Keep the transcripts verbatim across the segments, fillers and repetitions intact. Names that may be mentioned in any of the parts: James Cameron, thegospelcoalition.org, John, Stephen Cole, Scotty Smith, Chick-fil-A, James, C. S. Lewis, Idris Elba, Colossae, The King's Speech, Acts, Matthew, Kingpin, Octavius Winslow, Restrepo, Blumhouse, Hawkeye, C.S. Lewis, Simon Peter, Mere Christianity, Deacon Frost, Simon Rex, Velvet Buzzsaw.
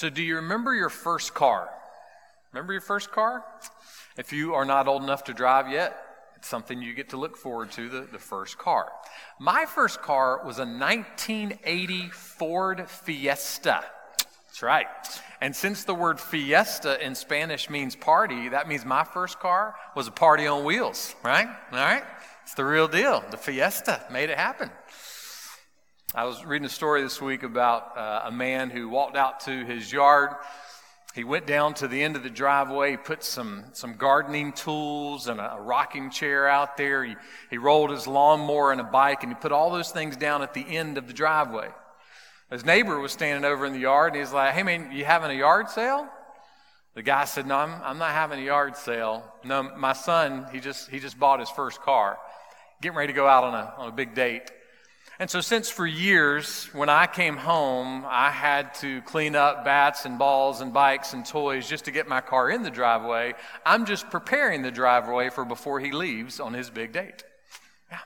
So do you remember your first car? Remember your first car? If you are not old enough to drive yet, it's something you get to look forward to, the, the first car. My first car was a nineteen eighty Ford Fiesta. That's right. And since the word fiesta in Spanish means party, that means my first car was a party on wheels, right? All right? It's the real deal. The Fiesta made it happen. I was reading a story this week about uh, a man who walked out to his yard. He went down to the end of the driveway, put some, some gardening tools and a, a rocking chair out there. He, he rolled his lawnmower and a bike, and he put all those things down at the end of the driveway. His neighbor was standing over in the yard, and he was like, "Hey, man, you having a yard sale?" The guy said, "No, I'm, I'm not having a yard sale. No, my son, he just he just bought his first car, getting ready to go out on a on a big date." And so since for years, when I came home, I had to clean up bats and balls and bikes and toys just to get my car in the driveway. I'm just preparing the driveway for before he leaves on his big date. Yeah.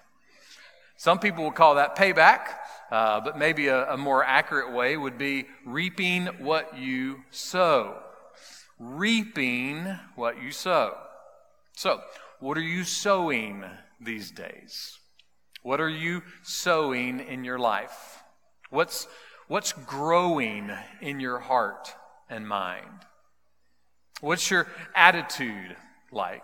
Some people would call that payback. Uh, but maybe a, a more accurate way would be reaping what you sow. Reaping what you sow. So, what are you sowing these days? What are you sowing in your life? What's, what's growing in your heart and mind? What's your attitude like?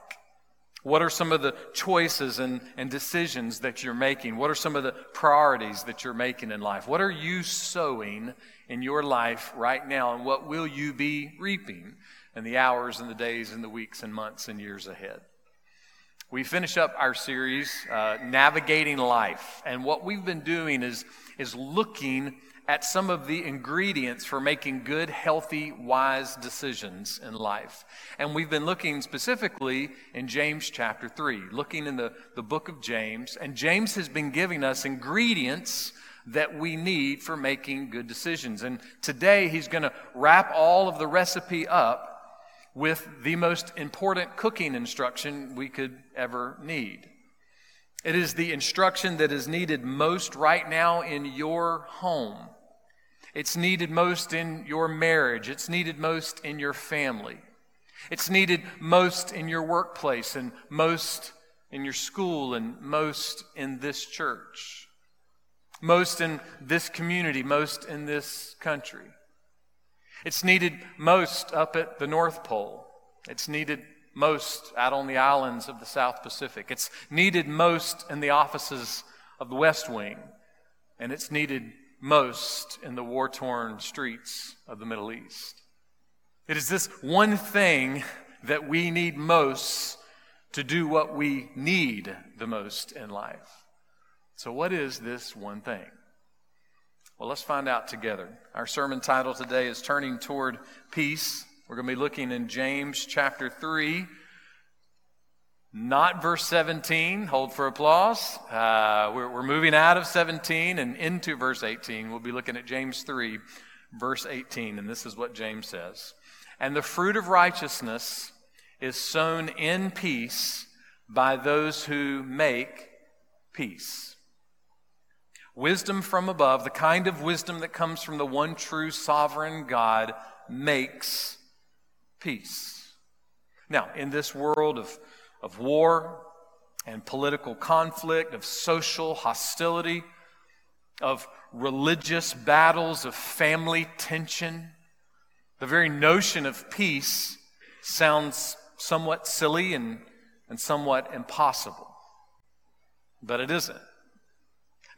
What are some of the choices and, and decisions that you're making? What are some of the priorities that you're making in life? What are you sowing in your life right now? And what will you be reaping in the hours and the days and the weeks and months and years ahead? We finish up our series, uh, Navigating Life. And what we've been doing is, is looking at some of the ingredients for making good, healthy, wise decisions in life. And we've been looking specifically in James chapter three, looking in the, the book of James. And James has been giving us ingredients that we need for making good decisions. And today he's going to wrap all of the recipe up with the most important cooking instruction we could ever need. It is the instruction that is needed most right now in your home. It's needed most in your marriage. It's needed most in your family. It's needed most in your workplace and most in your school and most in this church. Most in this community, most in this country. It's needed most up at the North Pole. It's needed most out on the islands of the South Pacific. It's needed most in the offices of the West Wing. And it's needed most in the war-torn streets of the Middle East. It is this one thing that we need most to do what we need the most in life. So what is this one thing? Well, let's find out together. Our sermon title today is Turning Toward Peace. We're going to be looking in James chapter three, not verse seventeen. Hold for applause. Uh, we're, we're moving out of seventeen and into verse eighteen. We'll be looking at James three, verse eighteen, and this is what James says. "And the fruit of righteousness is sown in peace by those who make peace. Wisdom from above, the kind of wisdom that comes from the one true sovereign God, makes peace." Now, in this world of, of war and political conflict, of social hostility, of religious battles, of family tension, the very notion of peace sounds somewhat silly and, and somewhat impossible. But it isn't.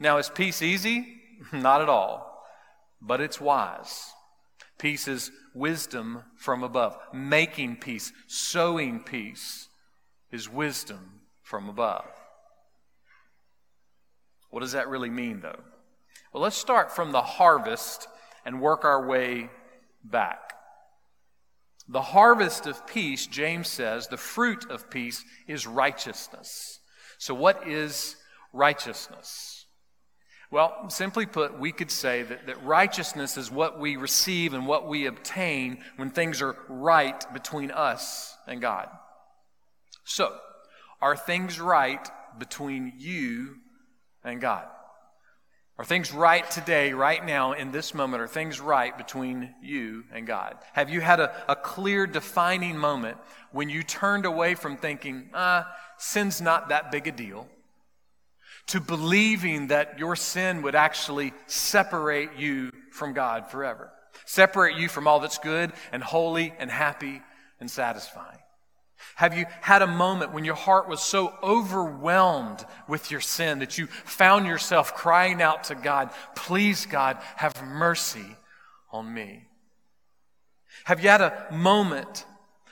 Now, is peace easy? Not at all, but it's wise. Peace is wisdom from above. Making peace, sowing peace is wisdom from above. What does that really mean, though? Well, let's start from the harvest and work our way back. The harvest of peace, James says, the fruit of peace is righteousness. So what is righteousness? Well, simply put, we could say that, that righteousness is what we receive and what we obtain when things are right between us and God. So, are things right between you and God? Are things right today, right now, in this moment? Are things right between you and God? Have you had a, a clear defining moment when you turned away from thinking, ah, sin's not that big a deal, to believing that your sin would actually separate you from God forever, separate you from all that's good and holy and happy and satisfying? Have you had a moment when your heart was so overwhelmed with your sin that you found yourself crying out to God, please, God, have mercy on me? Have you had a moment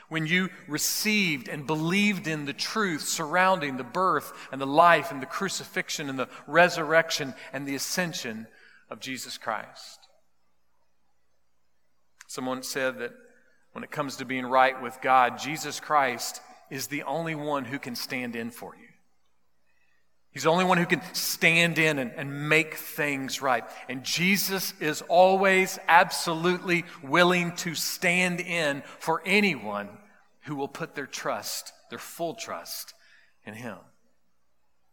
when you received and believed in the truth surrounding the birth and the life and the crucifixion and the resurrection and the ascension of Jesus Christ? Someone said that when it comes to being right with God, Jesus Christ is the only one who can stand in for you. He's the only one who can stand in and, and make things right. And Jesus is always absolutely willing to stand in for anyone who will put their trust, their full trust, in Him.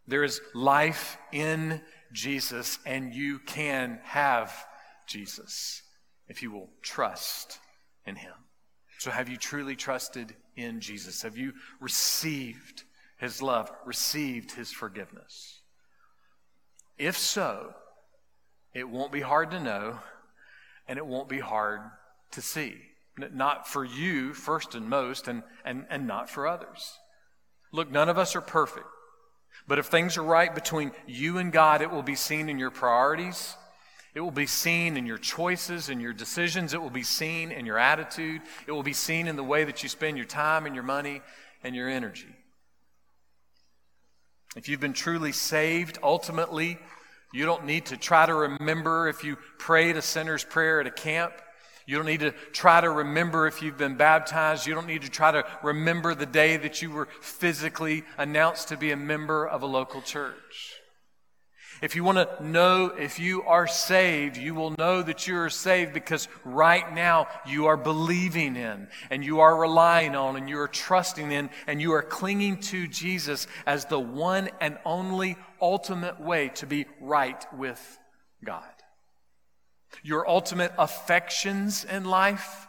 There is life in Jesus, and you can have Jesus if you will trust in Him. So have you truly trusted in Jesus? Have you received His love, received His forgiveness? If so, it won't be hard to know, and it won't be hard to see. Not for you, first and most, and, and, and not for others. Look, none of us are perfect, but if things are right between you and God, it will be seen in your priorities. It will be seen in your choices and your decisions. It will be seen in your attitude. It will be seen in the way that you spend your time and your money and your energy. If you've been truly saved, ultimately, you don't need to try to remember if you prayed a sinner's prayer at a camp. You don't need to try to remember if you've been baptized. You don't need to try to remember the day that you were physically announced to be a member of a local church. If you want to know if you are saved, you will know that you are saved because right now you are believing in and you are relying on and you are trusting in and you are clinging to Jesus as the one and only ultimate way to be right with God. Your ultimate affections in life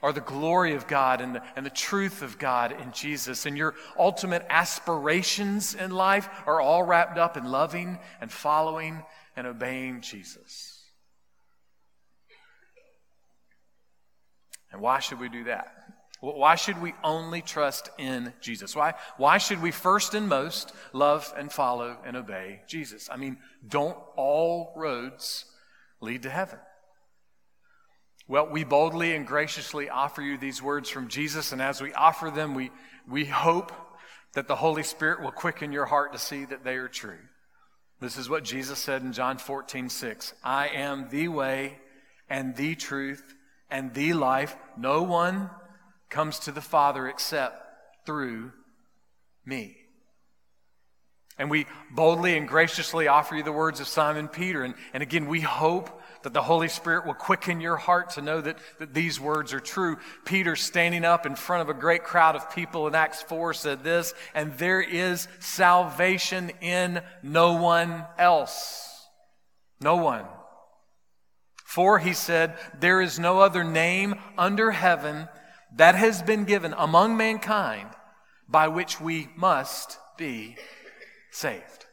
are the glory of God and the, and the truth of God in Jesus. And your ultimate aspirations in life are all wrapped up in loving and following and obeying Jesus. And why should we do that? Why should we only trust in Jesus? Why, why should we first and most love and follow and obey Jesus? I mean, don't all roads lead to heaven? Well, we boldly and graciously offer you these words from Jesus, and as we offer them, we, we hope that the Holy Spirit will quicken your heart to see that they are true. This is what Jesus said in John fourteen six. I am the way and the truth and the life. No one comes to the Father except through me. And we boldly and graciously offer you the words of Simon Peter. And, and again, we hope that the Holy Spirit will quicken your heart to know that, that these words are true. Peter, standing up in front of a great crowd of people in Acts four, said this, and there is salvation in no one else. No one. For, he said, there is no other name under heaven that has been given among mankind by which we must be saved.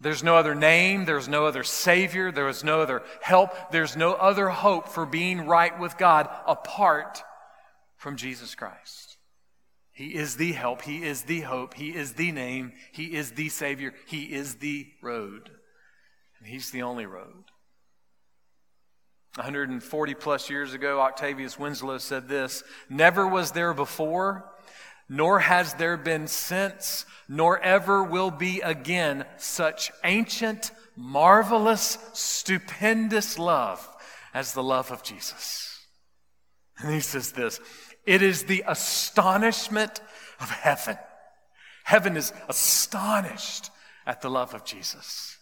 There's no other name, there's no other Savior, there is no other help, there's no other hope for being right with God apart from Jesus Christ. He is the help, He is the hope, He is the name, He is the Savior, He is the road, and He's the only road. one hundred forty plus years ago, Octavius Winslow said this, never was there before, nor has there been since, nor ever will be again such ancient, marvelous, stupendous love as the love of Jesus. And he says this, it is the astonishment of heaven. Heaven is astonished at the love of Jesus.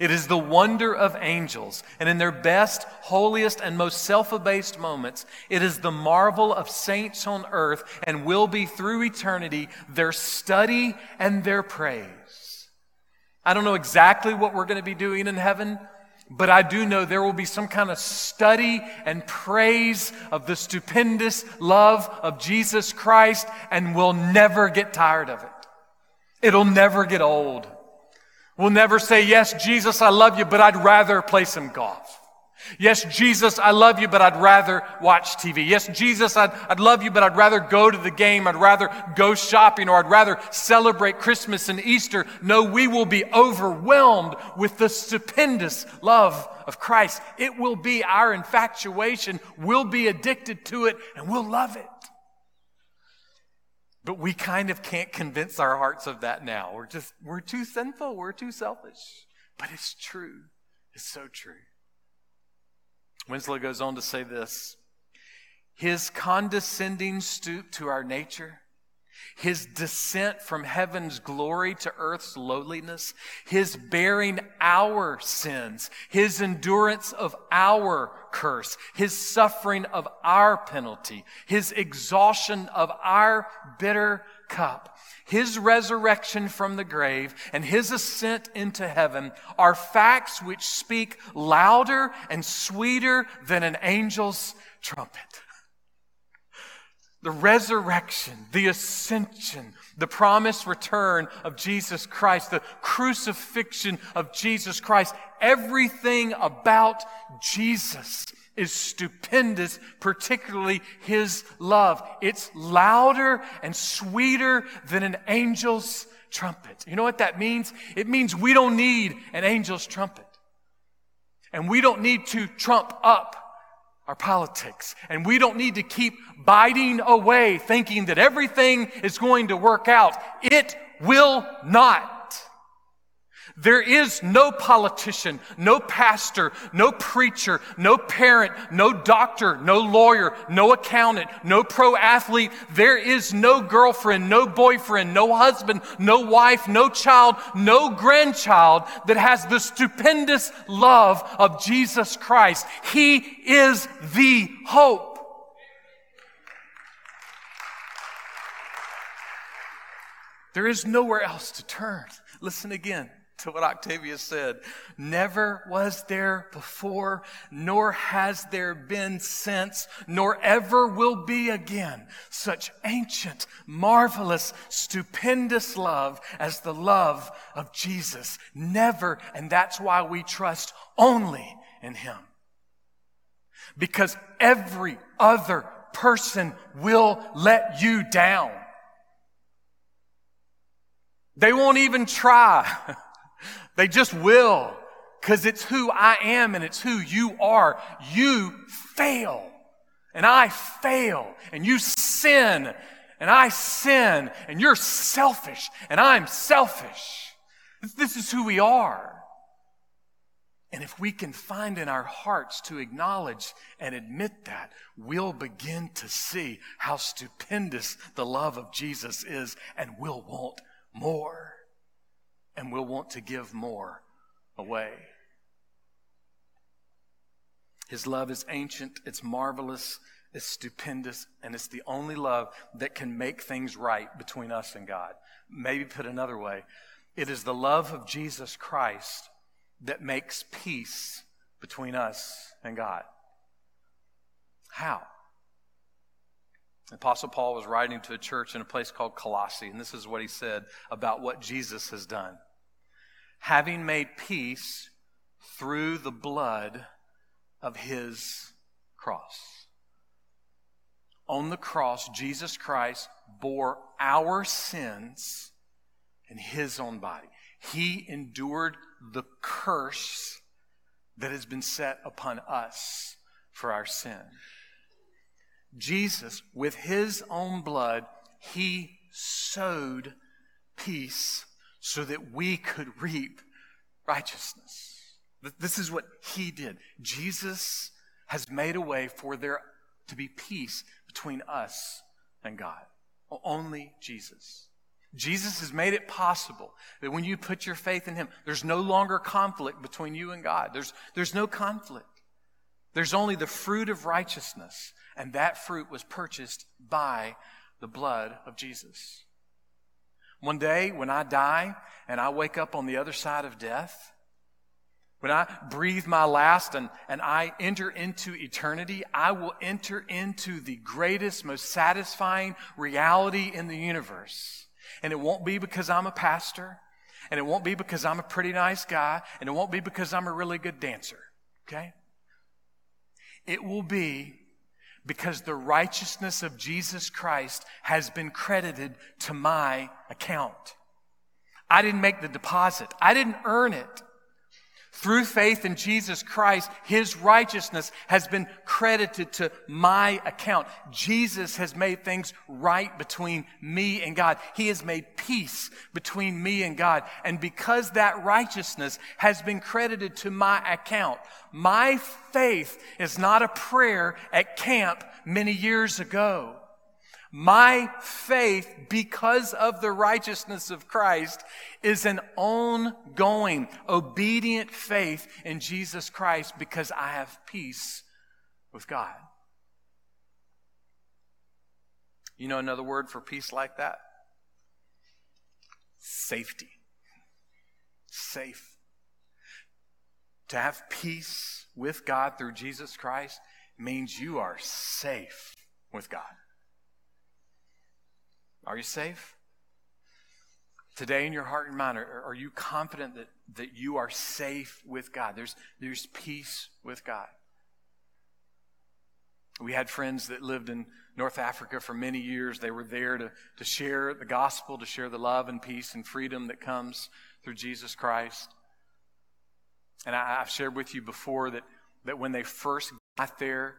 It is the wonder of angels, and in their best, holiest, and most self-abased moments, it is the marvel of saints on earth and will be through eternity their study and their praise. I don't know exactly what we're going to be doing in heaven, But I do know there will be some kind of study and praise of the stupendous love of Jesus Christ, and we'll never get tired of it. It'll never get old. We'll never say, yes, Jesus, I love you, but I'd rather play some golf. Yes, Jesus, I love you, but I'd rather watch T V. Yes, Jesus, I'd, I'd love you, but I'd rather go to the game. I'd rather go shopping, or I'd rather celebrate Christmas and Easter. No, we will be overwhelmed with the stupendous love of Christ. It will be our infatuation. We'll be addicted to it, and we'll love it. But we kind of can't convince our hearts of that now. We're just, we're too sinful. We're too selfish. But it's true. It's so true. Winslow goes on to say this: his condescending stoop to our nature, his descent from heaven's glory to earth's lowliness, his bearing our sins, his endurance of our curse, his suffering of our penalty, his exhaustion of our bitter cup, his resurrection from the grave, and his ascent into heaven are facts which speak louder and sweeter than an angel's trumpet. The resurrection, the ascension, the promised return of Jesus Christ, the crucifixion of Jesus Christ, everything about Jesus is stupendous, particularly his love. It's louder and sweeter than an angel's trumpet. You know what that means? It means we don't need an angel's trumpet. And we don't need to trump up our politics, and we don't need to keep biting away thinking that everything is going to work out. It will not. There is no politician, no pastor, no preacher, no parent, no doctor, no lawyer, no accountant, no pro athlete. There is no girlfriend, no boyfriend, no husband, no wife, no child, no grandchild that has the stupendous love of Jesus Christ. He is the hope. There is nowhere else to turn. Listen again to what Octavius said. Never was there before, nor has there been since, nor ever will be again, such ancient, marvelous, stupendous love as the love of Jesus. Never, and that's why we trust only in him. Because every other person will let you down. They won't even try. They just will, because it's who I am and it's who you are. You fail, and I fail, and you sin, and I sin, and you're selfish, and I'm selfish. This is who we are. And if we can find in our hearts to acknowledge and admit that, we'll begin to see how stupendous the love of Jesus is, and we'll want more. And we'll want to give more away. His love is ancient, it's marvelous, it's stupendous, and it's the only love that can make things right between us and God. Maybe put another way, it is the love of Jesus Christ that makes peace between us and God. How? The Apostle Paul was writing to a church in a place called Colossae, and this is what he said about what Jesus has done. Having made peace through the blood of his cross. On the cross, Jesus Christ bore our sins in his own body. He endured the curse that has been set upon us for our sin. Jesus, with his own blood, he sowed peace so that we could reap righteousness. This is what he did. Jesus has made a way for there to be peace between us and God. Only Jesus. Jesus has made it possible that when you put your faith in him, there's no longer conflict between you and God. There's, there's no conflict. There's only the fruit of righteousness, and that fruit was purchased by the blood of Jesus. One day when I die and I wake up on the other side of death, When I breathe my last and, and I enter into eternity, I will enter into the greatest, most satisfying reality in the universe. And it won't be because I'm a pastor, and it won't be because I'm a pretty nice guy, and it won't be because I'm a really good dancer, okay? It will be because the righteousness of Jesus Christ has been credited to my account. I didn't make the deposit. I didn't earn it. Through faith in Jesus Christ, His righteousness has been credited to my account. Jesus has made things right between me and God. He has made peace between me and God. And because that righteousness has been credited to my account, my faith is not a prayer at camp many years ago. My faith, because of the righteousness of Christ, is an ongoing, obedient faith in Jesus Christ because I have peace with God. You know another word for peace like that? Safety. Safe. To have peace with God through Jesus Christ means you are safe with God. Are you safe? Today in your heart and mind, are, are you confident that, that you are safe with God? There's, there's peace with God. We had friends that lived in North Africa for many years. They were there to, to share the gospel, to share the love and peace and freedom that comes through Jesus Christ. And I, I've shared with you before that, that when they first got there,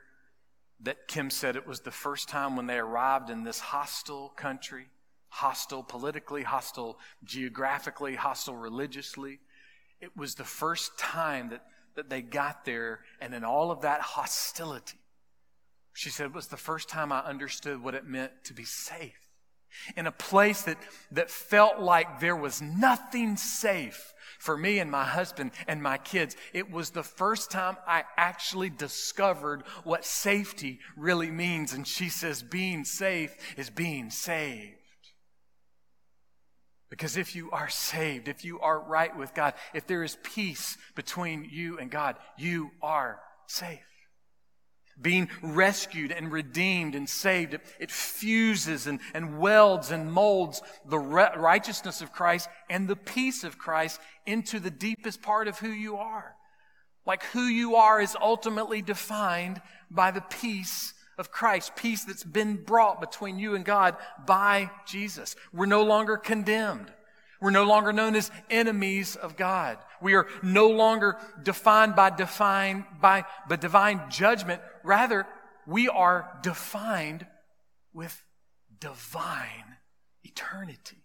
that Kim said it was the first time when they arrived in this hostile country, hostile politically, hostile geographically, hostile religiously. It was the first time that, that they got there, and in all of that hostility, she said it was the first time I understood what it meant to be safe. In a place that, that felt like there was nothing safe for me and my husband and my kids, it was the first time I actually discovered what safety really means. And she says, being safe is being saved. Because if you are saved, if you are right with God, if there is peace between you and God, you are safe. Being rescued and redeemed and saved, it, it fuses and, and welds and molds the re- righteousness of Christ and the peace of Christ into the deepest part of who you are. Like who you are is ultimately defined by the peace of Christ, peace that's been brought between you and God by Jesus. We're no longer condemned. We're no longer known as enemies of God. We are no longer defined by, defined by, by divine judgment. Rather, we are defined with divine eternity.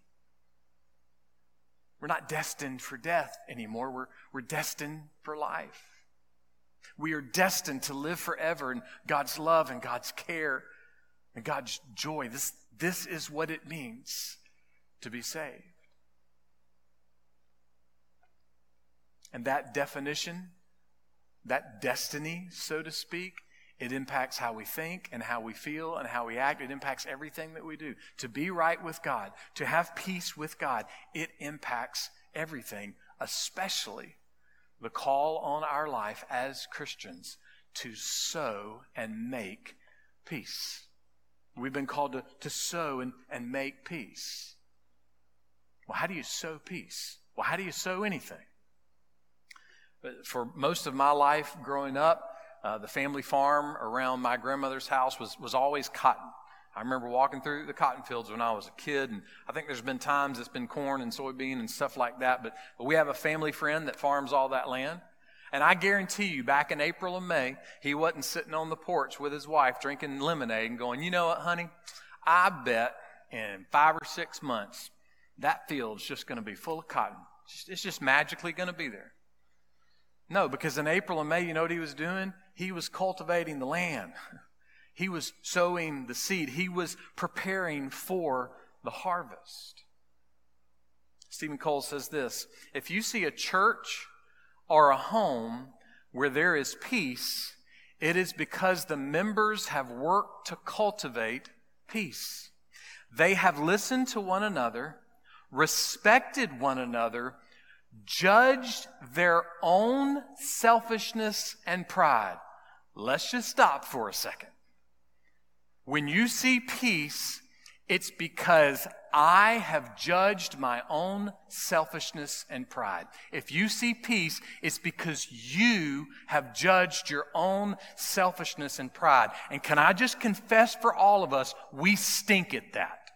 We're not destined for death anymore. We're, we're destined for life. We are destined to live forever in God's love and God's care and God's joy. This, this is what it means to be saved. And that definition, that destiny, so to speak, it impacts how we think and how we feel and how we act. It impacts everything that we do. To be right with God, to have peace with God, it impacts everything, especially the call on our life as Christians to sow and make peace. We've been called to, to sow and, and make peace. Well, how do you sow peace? Well, how do you sow anything? For most of my life growing up, uh, the family farm around my grandmother's house was, was always cotton. I remember walking through the cotton fields when I was a kid, and I think there's been times it's been corn and soybean and stuff like that, but, but we have a family friend that farms all that land. And I guarantee you, back in April and May, he wasn't sitting on the porch with his wife drinking lemonade and going, you know what, honey, I bet in five or six months that field's just going to be full of cotton. It's just magically going to be there. No, because in April and May, you know what he was doing? He was cultivating the land. He was sowing the seed. He was preparing for the harvest. Stephen Cole says this, if you see a church or a home where there is peace, it is because the members have worked to cultivate peace. They have listened to one another, respected one another, judged their own selfishness and pride. Let's just stop for a second. When you see peace, it's because I have judged my own selfishness and pride. If you see peace, it's because you have judged your own selfishness and pride. And can I just confess for all of us, we stink at that.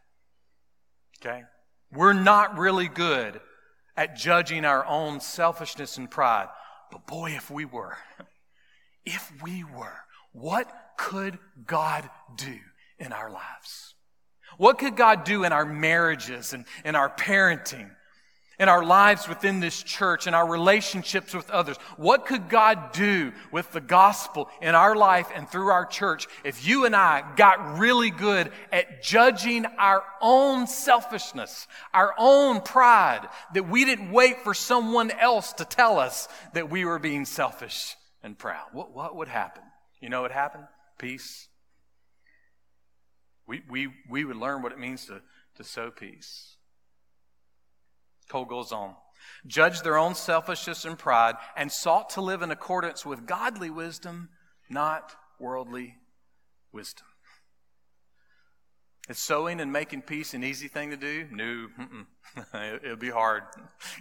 Okay? We're not really good at judging our own selfishness and pride. But boy, if we were, if we were, what could God do in our lives? What could God do in our marriages and in our parenting, in our lives within this church, in our relationships with others? What could God do with the gospel in our life and through our church if you and I got really good at judging our own selfishness, our own pride, that we didn't wait for someone else to tell us that we were being selfish and proud? What, what would happen? You know what happened? Peace. We we we would learn what it means to, to sow peace. Cole goes on. Judged their own selfishness and pride and sought to live in accordance with godly wisdom, not worldly wisdom. Is sowing and making peace an easy thing to do? No, it, it'll be hard.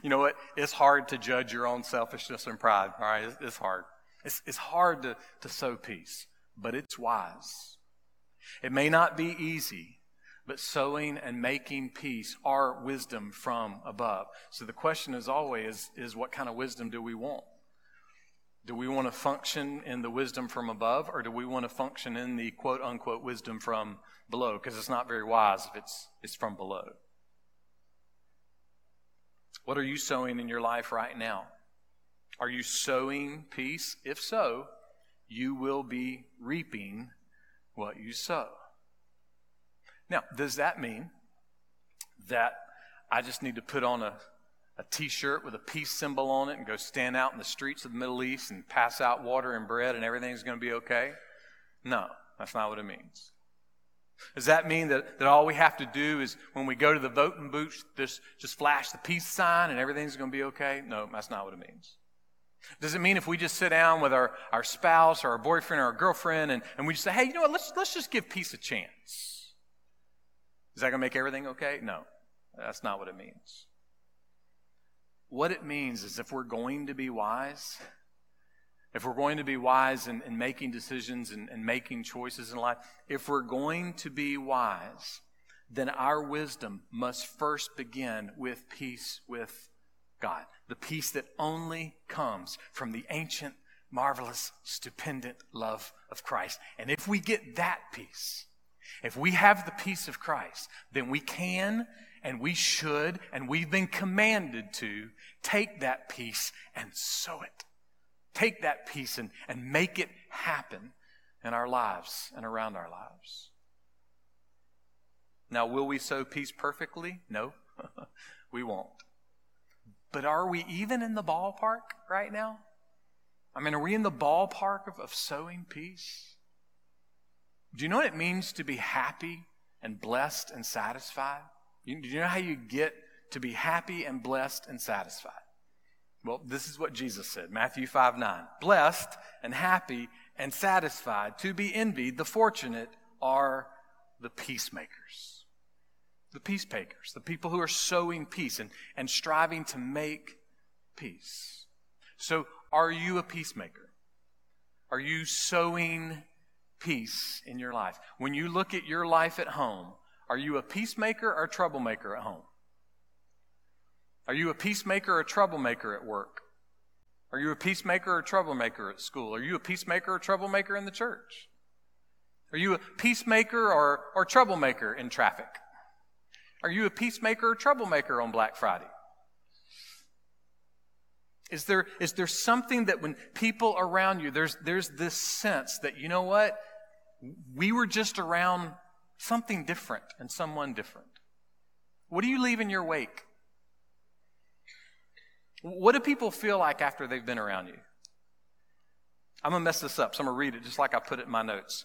You know what? It's hard to judge your own selfishness and pride. All right, it's, it's hard. It's, it's hard to, to sow peace, but it's wise. It may not be easy, but sowing and making peace are wisdom from above. So the question is always, is what kind of wisdom do we want? Do we want to function in the wisdom from above, or do we want to function in the quote-unquote wisdom from below? Because it's not very wise if it's, it's from below. What are you sowing in your life right now? Are you sowing peace? If so, you will be reaping what you sow. Now, does that mean that I just need to put on a, a t-shirt with a peace symbol on it and go stand out in the streets of the Middle East and pass out water and bread and everything's going to be okay? No, that's not what it means. Does that mean that, that all we have to do is when we go to the voting booth, just, just flash the peace sign and everything's going to be okay? No, that's not what it means. Does it mean if we just sit down with our, our spouse or our boyfriend or our girlfriend and, and we just say, hey, you know what, let's, let's just give peace a chance? Is that going to make everything okay? No, that's not what it means. What it means is if we're going to be wise, if we're going to be wise in, in making decisions and, and making choices in life, if we're going to be wise, then our wisdom must first begin with peace with God, the peace that only comes from the ancient, marvelous, stupendous love of Christ. And if we get that peace, if we have the peace of Christ, then we can and we should and we've been commanded to take that peace and sow it. Take that peace and, and make it happen in our lives and around our lives. Now, will we sow peace perfectly? No, we won't. But are we even in the ballpark right now? I mean, are we in the ballpark of, of sowing peace? Do you know what it means to be happy and blessed and satisfied? You, do you know how you get to be happy and blessed and satisfied? Well, this is what Jesus said, Matthew five nine. Blessed and happy and satisfied, to be envied, the fortunate are the peacemakers. The peacemakers, the people who are sowing peace and, and striving to make peace. So are you a peacemaker? Are you sowing peace in your life? When you look at your life at home, are you a peacemaker or a troublemaker at home? Are you a peacemaker or a troublemaker at work? Are you a peacemaker or a troublemaker at school? Are you a peacemaker or a troublemaker in the church? Are you a peacemaker or, or troublemaker in traffic? Are you a peacemaker or troublemaker on Black Friday? Is there, is there something that when people around you, there's, there's this sense that, you know what, we were just around something different and someone different? What do you leave in your wake? What do people feel like after they've been around you? I'm going to mess this up, so I'm going to read it just like I put it in my notes.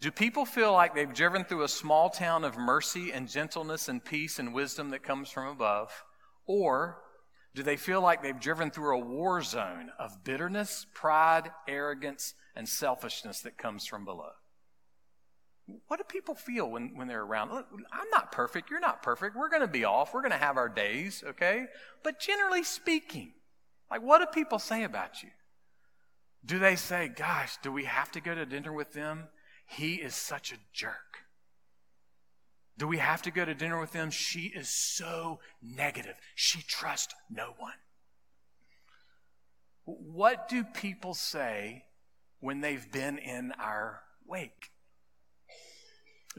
Do people feel like they've driven through a small town of mercy and gentleness and peace and wisdom that comes from above? Or Do they feel like they've driven through a war zone of bitterness, pride, arrogance, and selfishness that comes from below? What do people feel when, when they're around? Look, I'm not perfect. You're not perfect. We're going to be off. We're going to have our days, okay? But generally speaking, like, what do people say about you? Do they say, gosh, do we have to go to dinner with them? He is such a jerk. Do we have to go to dinner with them? She is so negative. She trusts no one. What do people say when they've been in our wake?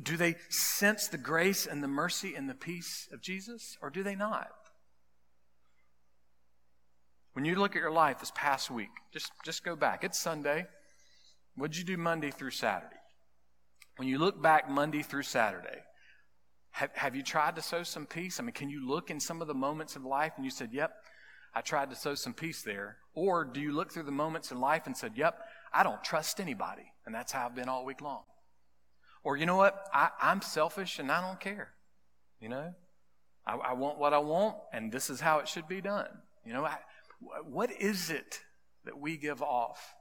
Do they sense the grace and the mercy and the peace of Jesus, or do they not? When you look at your life this past week, just, just go back. It's Sunday. What did you do Monday through Saturday? When you look back Monday through Saturday, have, have you tried to sow some peace? I mean, can you look in some of the moments of life and you said, yep, I tried to sow some peace there? Or do you look through the moments in life and said, yep, I don't trust anybody, and that's how I've been all week long? Or, you know what, I, I'm selfish and I don't care. You know, I, I want what I want, and this is how it should be done. You know, I, what is it that we give off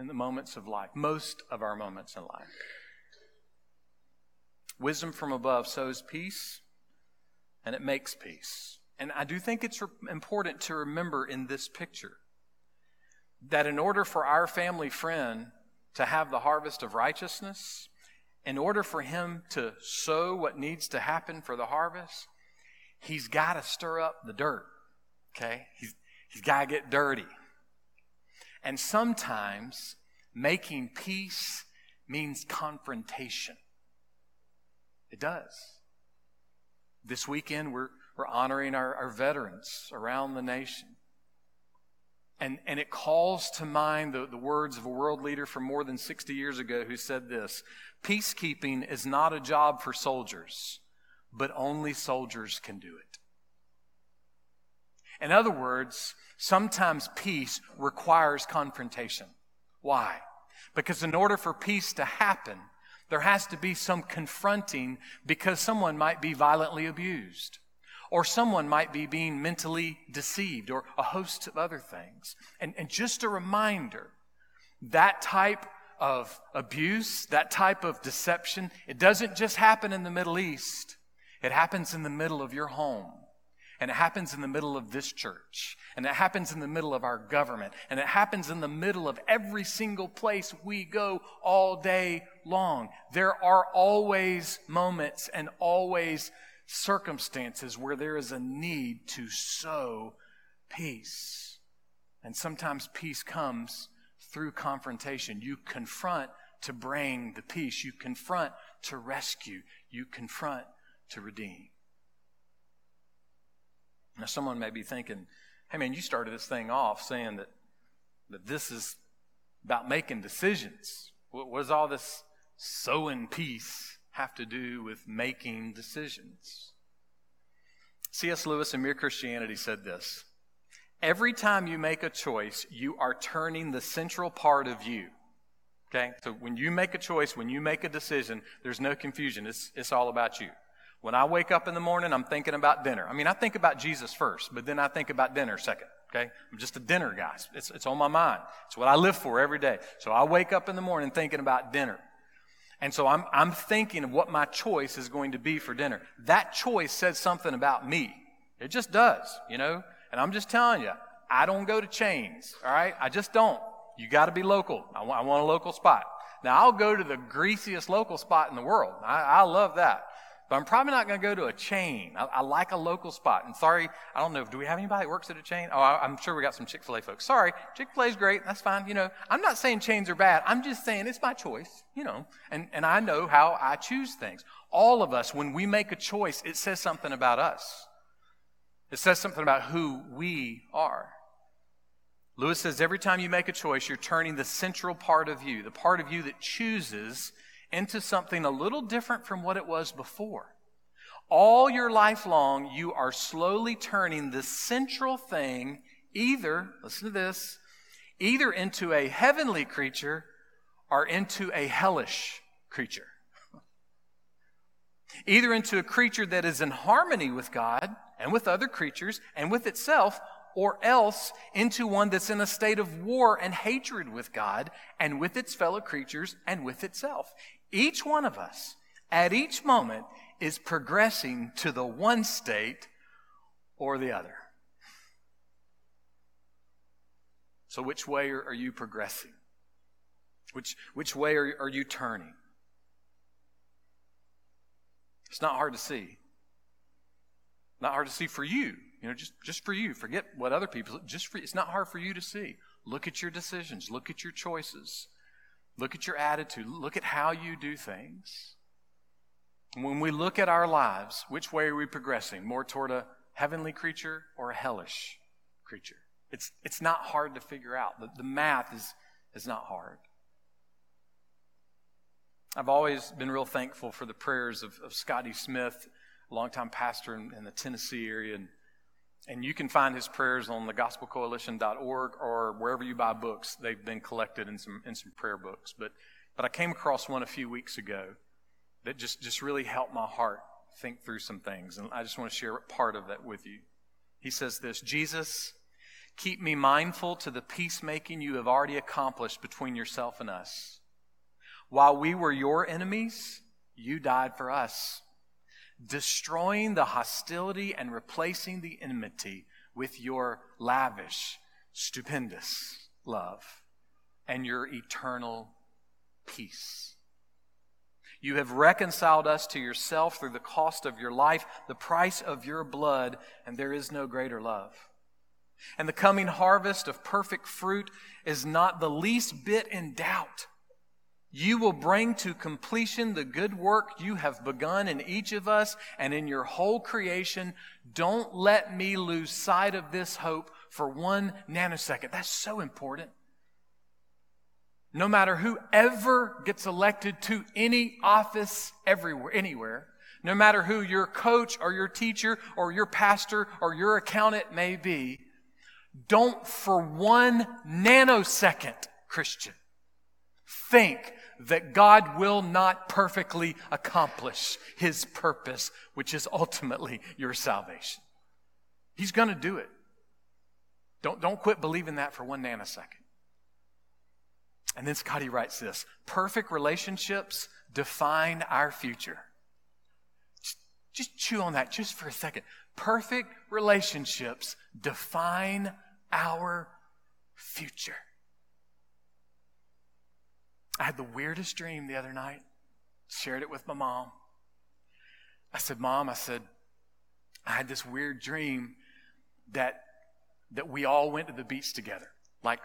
in the moments of life, most of our moments in life? Wisdom from above sows peace, and it makes peace. And I do think it's re- important to remember in this picture that in order for our family friend to have the harvest of righteousness, in order for him to sow what needs to happen for the harvest, he's got to stir up the dirt, okay? He's, he's got to get dirty. And sometimes making peace means confrontation. It does. This weekend, we're, we're honoring our, our veterans around the nation. And, and it calls to mind the, the words of a world leader from more than sixty years ago who said this: peacekeeping is not a job for soldiers, but only soldiers can do it. In other words, sometimes peace requires confrontation. Why? Because in order for peace to happen, there has to be some confronting, because someone might be violently abused, or someone might be being mentally deceived, or a host of other things. And, and just a reminder, that type of abuse, that type of deception, it doesn't just happen in the Middle East. It happens in the middle of your home. And it happens in the middle of this church. And it happens in the middle of our government. And it happens in the middle of every single place we go all day long. There are always moments and always circumstances where there is a need to sow peace. And sometimes peace comes through confrontation. You confront to bring the peace. You confront to rescue. You confront to redeem. Now, someone may be thinking, hey man, you started this thing off saying that, that this is about making decisions. What, what does all this sowing peace have to do with making decisions? C S Lewis in Mere Christianity said this: every time you make a choice, you are turning the central part of you. Okay? So when you make a choice, when you make a decision, there's no confusion. It's, it's all about you. When I wake up in the morning, I'm thinking about dinner. I mean, I think about Jesus first, but then I think about dinner second. Okay? I'm just a dinner guy. It's, it's on my mind. It's what I live for every day. So I wake up in the morning thinking about dinner. And so I'm, I'm thinking of what my choice is going to be for dinner. That choice says something about me. It just does, you know. And I'm just telling you, I don't go to chains, all right? I just don't. You got to be local. I want, I want a local spot. Now, I'll go to the greasiest local spot in the world. I, I love that. But I'm probably not going to go to a chain. I, I like a local spot. And sorry, I don't know, do we have anybody that works at a chain? Oh, I, I'm sure we got some Chick-fil-A folks. Sorry, Chick-fil-A's great. That's fine. You know, I'm not saying chains are bad. I'm just saying it's my choice, you know, and, and I know how I choose things. All of us, when we make a choice, it says something about us. It says something about who we are. Lewis says, every time you make a choice, you're turning the central part of you, the part of you that chooses, into something a little different from what it was before. All your life long, you are slowly turning the central thing either, listen to this, either into a heavenly creature or into a hellish creature. Either into a creature that is in harmony with God and with other creatures and with itself, or else into one that's in a state of war and hatred with God and with its fellow creatures and with itself. Each one of us, at each moment, is progressing to the one state or the other. So which way are you progressing? Which, which way are, are you turning? It's not hard to see. Not hard to see for you. You know, just, just for you. Forget what other people, just for you. It's not hard for you to see. Look at your decisions. Look at your choices. Look at your attitude. Look at how you do things. When we look at our lives, which way are we progressing? More toward a heavenly creature or a hellish creature? It's, it's not hard to figure out. The, the math is, is not hard. I've always been real thankful for the prayers of, of Scotty Smith, a longtime pastor in, in the Tennessee area. And, and you can find his prayers on the gospel coalition dot org or wherever you buy books. They've been collected in some in some prayer books. But but I came across one a few weeks ago that just, just really helped my heart think through some things. And I just want to share part of that with you. He says this: Jesus, keep me mindful to the peacemaking you have already accomplished between yourself and us. While we were your enemies, you died for us, destroying the hostility and replacing the enmity with your lavish, stupendous love and your eternal peace. You have reconciled us to yourself through the cost of your life, the price of your blood, and there is no greater love. And the coming harvest of perfect fruit is not the least bit in doubt. You will bring to completion the good work you have begun in each of us and in your whole creation. Don't let me lose sight of this hope for one nanosecond. That's so important. No matter who ever gets elected to any office everywhere, anywhere, no matter who your coach or your teacher or your pastor or your accountant may be, don't for one nanosecond, Christian, think that God will not perfectly accomplish His purpose, which is ultimately your salvation. He's going to do it. Don't, don't quit believing that for one nanosecond. And then Scotty writes this: perfect relationships define our future. Just, just chew on that just for a second. Perfect relationships define our future. I had the weirdest dream the other night. Shared it with my mom. I said, Mom, I said, I had this weird dream that that we all went to the beach together. Like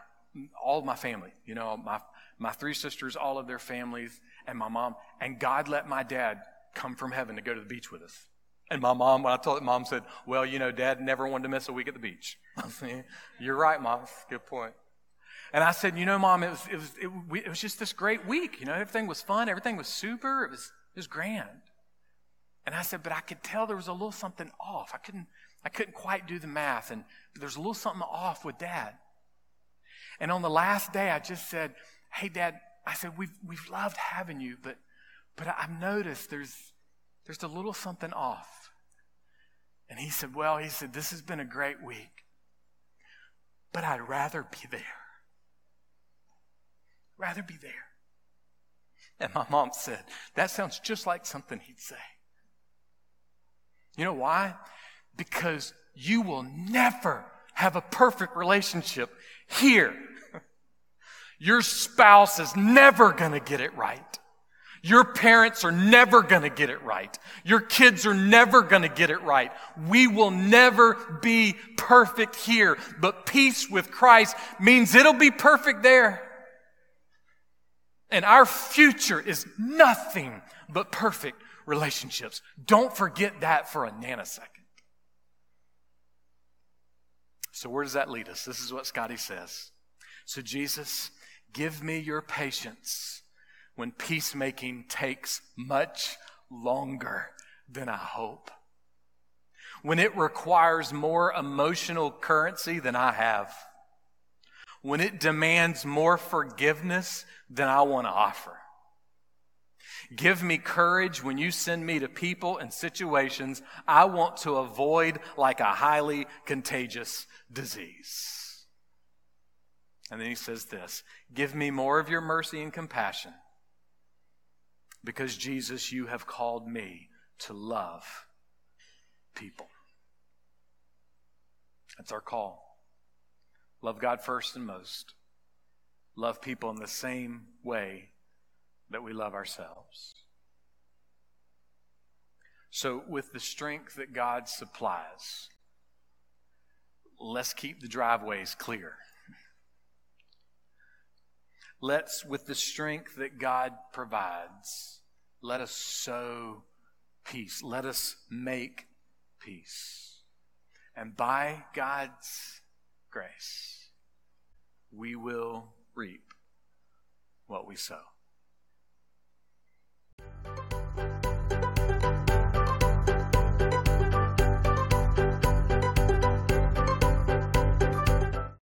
all of my family, you know, my my three sisters, all of their families, and my mom. And God let my dad come from heaven to go to the beach with us. And my mom, when I told it, Mom said, well, you know, Dad never wanted to miss a week at the beach. I said, you're right, Mom. Good point. And I said, you know, Mom, it was it was it, we, it was just this great week. You know, everything was fun, everything was super, it was it was grand. And I said, but I could tell there was a little something off. I couldn't I couldn't quite do the math, and there's a little something off with Dad. And on the last day, I just said, hey, Dad, I said we've we've loved having you, but but I've noticed there's there's a little something off. And he said, well, he said, this has been a great week, but I'd rather be there. Rather be there. And my mom said, that sounds just like something he'd say. You know why? Because you will never have a perfect relationship here. Your spouse is never going to get it right. Your parents are never going to get it right. Your kids are never going to get it right. We will never be perfect here. But peace with Christ means it'll be perfect there. And our future is nothing but perfect relationships. Don't forget that for a nanosecond. So where does that lead us? This is what Scotty says. So Jesus, give me your patience when peacemaking takes much longer than I hope, when it requires more emotional currency than I have, when it demands more forgiveness than I want to offer, Give me courage when you send me to people and situations I want to avoid like a highly contagious disease. And then he says this, give me more of your mercy and compassion because, Jesus, you have called me to love people. That's our call. Love God first and most. Love people in the same way that we love ourselves. So with the strength that God supplies, let's keep the driveways clear. Let's, with the strength that God provides, let us sow peace. Let us make peace. And by God's grace, we will reap what we sow.